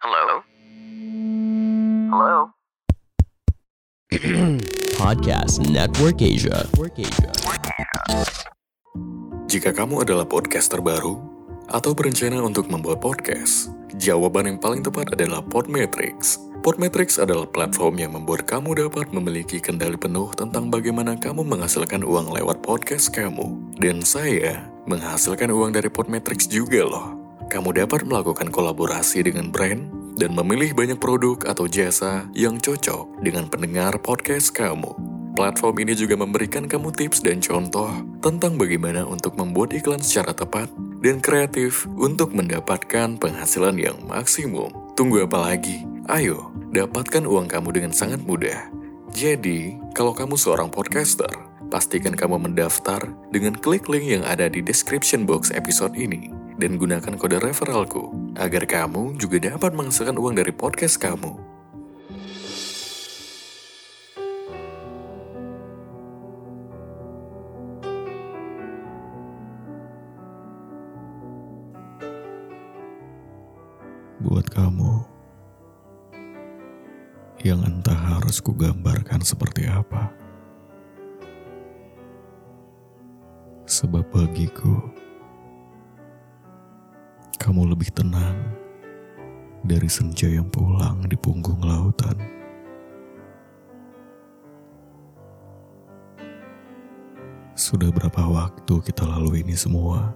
Hello? Podcast Network Asia. Jika kamu adalah podcaster baru atau berencana untuk membuat podcast, jawaban yang paling tepat adalah Podmetrics. Podmetrics adalah platform yang membuat kamu dapat memiliki kendali penuh tentang bagaimana kamu menghasilkan uang lewat podcast kamu. Dan saya menghasilkan uang dari Podmetrics juga loh. Kamu dapat melakukan kolaborasi dengan brand dan memilih banyak produk atau jasa yang cocok dengan pendengar podcast kamu. Platform ini juga memberikan kamu tips dan contoh tentang bagaimana untuk membuat iklan secara tepat dan kreatif untuk mendapatkan penghasilan yang maksimum. Tunggu apa lagi? Ayo, dapatkan uang kamu dengan sangat mudah. Jadi, kalau kamu seorang podcaster, pastikan kamu mendaftar dengan klik link yang ada di description box episode ini dan gunakan kode referralku agar kamu juga dapat menghasilkan uang dari podcast kamu. Buat kamu, yang entah harus kugambarkan seperti apa. Sebab bagiku, kamu lebih tenang dari senja yang pulang di punggung lautan. Sudah berapa waktu kita lalui ini semua?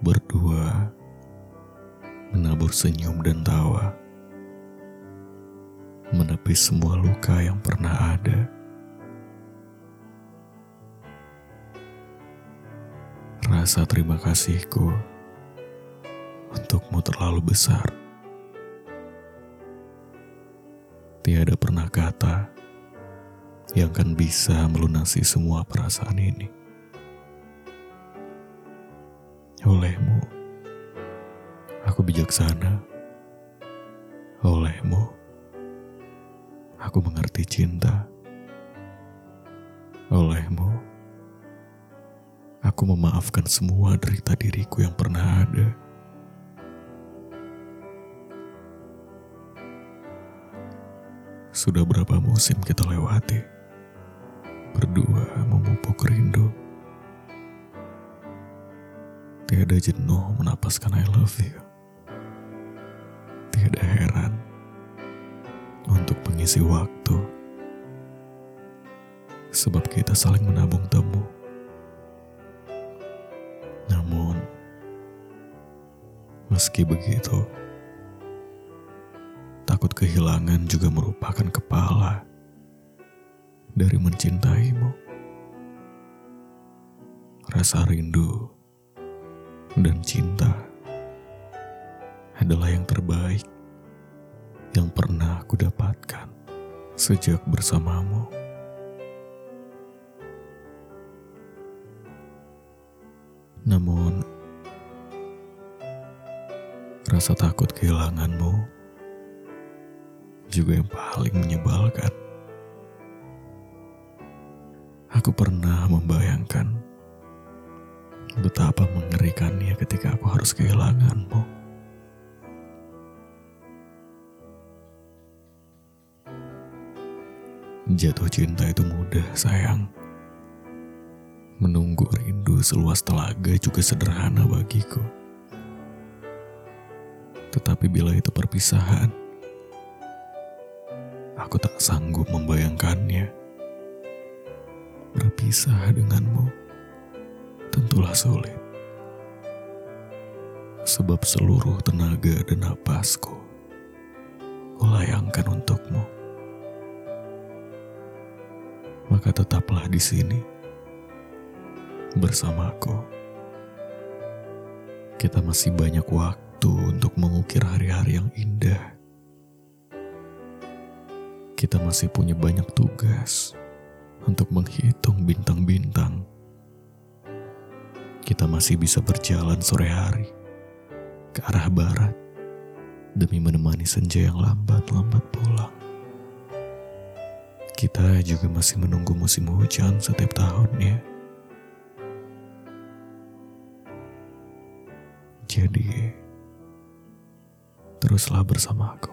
Berdua, menabur senyum dan tawa, menepis semua luka yang pernah ada. Rasa terima kasihku untukmu terlalu besar. Tiada pernah kata yang kan bisa melunasi semua perasaan ini. Olehmu, aku bijaksana. Olehmu, aku mengerti cinta. Olehmu, aku memaafkan semua derita diriku yang pernah ada. Sudah berapa musim kita lewati, berdua memupuk rindu. Tiada jenuh menapaskan I love you. Tiada heran untuk mengisi waktu. Sebab kita saling menabung temu. Namun, meski begitu, takut kehilangan juga merupakan kepala dari mencintaimu. Rasa rindu dan cinta adalah yang terbaik yang pernah aku dapatkan sejak bersamamu. Namun, rasa takut kehilanganmu juga yang paling menyebalkan. Aku pernah membayangkan betapa mengerikannya ketika aku harus kehilanganmu. Jatuh cinta itu mudah, sayang. Menunggu rindu seluas telaga juga sederhana bagiku. Tetapi bila itu perpisahan, aku tak sanggup membayangkannya. Berpisah denganmu tentulah sulit. Sebab seluruh tenaga dan napasku kulayangkan untukmu. Maka tetaplah di sini bersamaku. Kita masih banyak waktu untuk mengukir hari-hari yang indah. Kita masih punya banyak tugas untuk menghitung bintang-bintang. Kita masih bisa berjalan sore hari ke arah barat demi menemani senja yang lambat-lambat pulang. Kita juga masih menunggu musim hujan setiap tahunnya. Jadi, teruslah bersama aku.